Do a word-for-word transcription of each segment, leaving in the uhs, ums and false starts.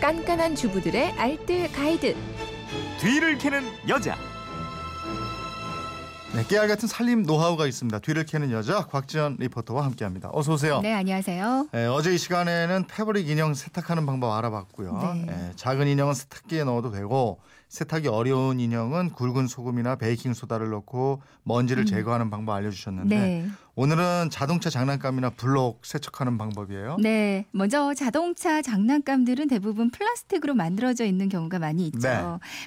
깐깐한 주부들의 알뜰 가이드. 뒤를 캐는 여자. 네, 깨알 같은 살림 노하우가 있습니다. 뒤를 캐는 여자 곽지연 리포터와 함께합니다. 어서 오세요. 네, 안녕하세요. 네, 어제 이 시간에는 패브릭 인형 세탁하는 방법 알아봤고요. 네. 네, 작은 인형은 세탁기에 넣어도 되고 세탁이 어려운 인형은 굵은 소금이나 베이킹소다를 넣고 먼지를 음. 제거하는 방법 알려주셨는데 네. 오늘은 자동차 장난감이나 블록 세척하는 방법이에요. 네. 먼저 자동차 장난감들은 대부분 플라스틱으로 만들어져 있는 경우가 많이 있죠. 네.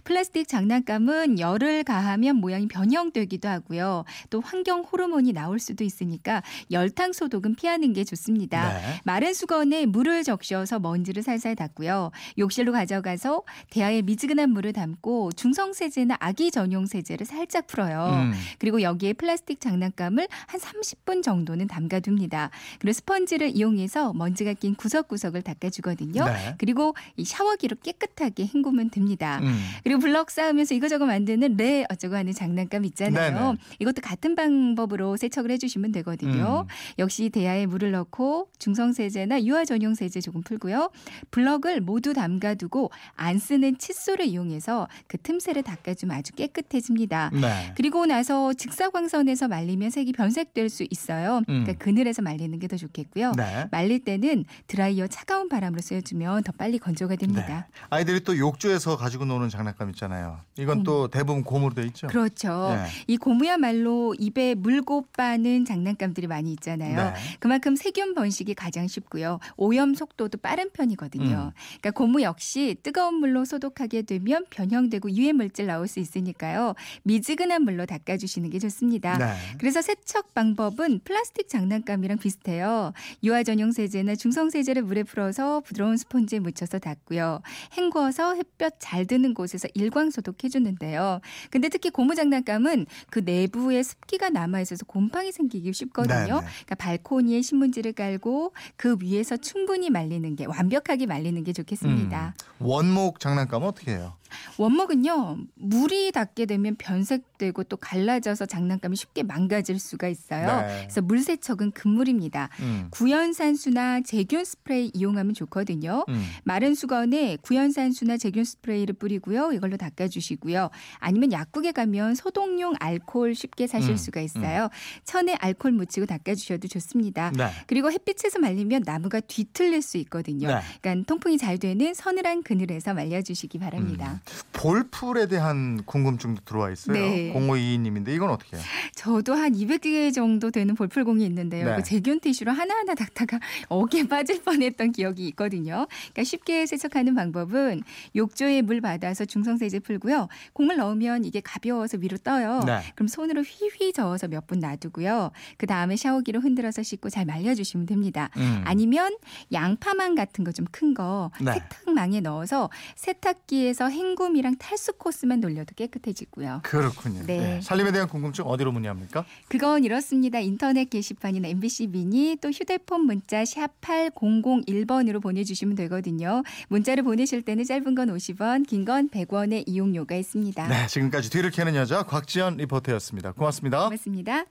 플라스틱 장난감은 열을 가하면 모양이 변형되기도 하고요. 또 환경 호르몬이 나올 수도 있으니까 열탕 소독은 피하는 게 좋습니다. 네. 마른 수건에 물을 적셔서 먼지를 살살 닦고요. 욕실로 가져가서 대야에 미지근한 물을 담고 중성세제나 아기 전용 세제를 살짝 풀어요. 음. 그리고 여기에 플라스틱 장난감을 한 삼십 분 정도는 담가둡니다. 그리고 스펀지를 이용해서 먼지가 낀 구석구석을 닦아주거든요. 네. 그리고 이 샤워기로 깨끗하게 헹구면 됩니다. 음. 그리고 블럭 쌓으면서 이거저거 만드는 레 어쩌고 하는 장난감 있잖아요. 네네. 이것도 같은 방법으로 세척을 해주시면 되거든요. 음. 역시 대야에 물을 넣고 중성세제나 유아 전용 세제 조금 풀고요. 블럭을 모두 담가두고 안 쓰는 칫솔을 이용해서 그 틈새를 닦아주면 아주 깨끗해집니다. 네. 그리고 나서 직사광선에서 말리면 색이 변색될 수 있어요. 그러니까 음. 그늘에서 말리는 게 더 좋겠고요. 네. 말릴 때는 드라이어 차가운 바람으로 쐬어주면 더 빨리 건조가 됩니다. 네. 아이들이 또 욕조에서 가지고 노는 장난감 있잖아요. 이건 음. 또 대부분 고무로 돼 있죠? 그렇죠. 네. 이 고무야말로 입에 물고 빠는 장난감들이 많이 있잖아요. 네. 그만큼 세균 번식이 가장 쉽고요. 오염 속도도 빠른 편이거든요. 음. 그러니까 고무 역시 뜨거운 물로 소독하게 되면 변형되고 유해물질 나올 수 있으니까요. 미지근한 물로 닦아주시는 게 좋습니다. 네. 그래서 세척 방법 법은 플라스틱 장난감이랑 비슷해요. 유아 전용 세제나 중성 세제를 물에 풀어서 부드러운 스펀지에 묻혀서 닦고요. 헹궈서 햇볕 잘 드는 곳에서 일광 소독해 주는데요. 근데 특히 고무 장난감은 그 내부에 습기가 남아 있어서 곰팡이 생기기 쉽거든요. 그러니까 발코니에 신문지를 깔고 그 위에서 충분히 말리는 게 완벽하게 말리는 게 좋겠습니다. 음. 원목 장난감은 어떻게 해요? 원목은요. 물이 닿게 되면 변색되고 또 갈라져서 장난감이 쉽게 망가질 수가 있어요. 네. 그래서 물 세척은 금물입니다. 음. 구연산수나 제균 스프레이 이용하면 좋거든요. 음. 마른 수건에 구연산수나 제균 스프레이를 뿌리고요. 이걸로 닦아주시고요. 아니면 약국에 가면 소독용 알코올 쉽게 사실 음. 수가 있어요. 음. 천에 알코올 묻히고 닦아주셔도 좋습니다. 네. 그리고 햇빛에서 말리면 나무가 뒤틀릴 수 있거든요. 네. 그러니까 통풍이 잘 되는 서늘한 그늘에서 말려주시기 바랍니다. 음. 볼풀에 대한 궁금증도 들어와 있어요. 네. 공오이이 님인데 이건 어떻게 해요? 저도 한 이백 개 정도 되는 볼풀공이 있는데요. 네. 그 제균 티슈로 하나하나 닦다가 어깨 빠질 뻔했던 기억이 있거든요. 그러니까 쉽게 세척하는 방법은 욕조에 물 받아서 중성세제 풀고요. 공을 넣으면 이게 가벼워서 위로 떠요. 네. 그럼 손으로 휘휘 저어서 몇 분 놔두고요. 그다음에 샤워기로 흔들어서 씻고 잘 말려주시면 됩니다. 음. 아니면 양파망 같은 거 좀 큰 거 네. 세탁망에 넣어서 세탁기에서 행 헹굼이랑 탈수 코스만 돌려도 깨끗해지고요. 그렇군요. 네. 네. 살림에 대한 궁금증 어디로 문의합니까? 그건 이렇습니다. 인터넷 게시판이나 엠비씨 미니 또 휴대폰 문자 샵 팔공공일 번으로 보내주시면 되거든요. 문자를 보내실 때는 짧은 건 오십 원, 긴 건 백 원의 이용료가 있습니다. 네, 지금까지 뒤를 캐는 여자 곽지연 리포터였습니다. 고맙습니다. 고맙습니다.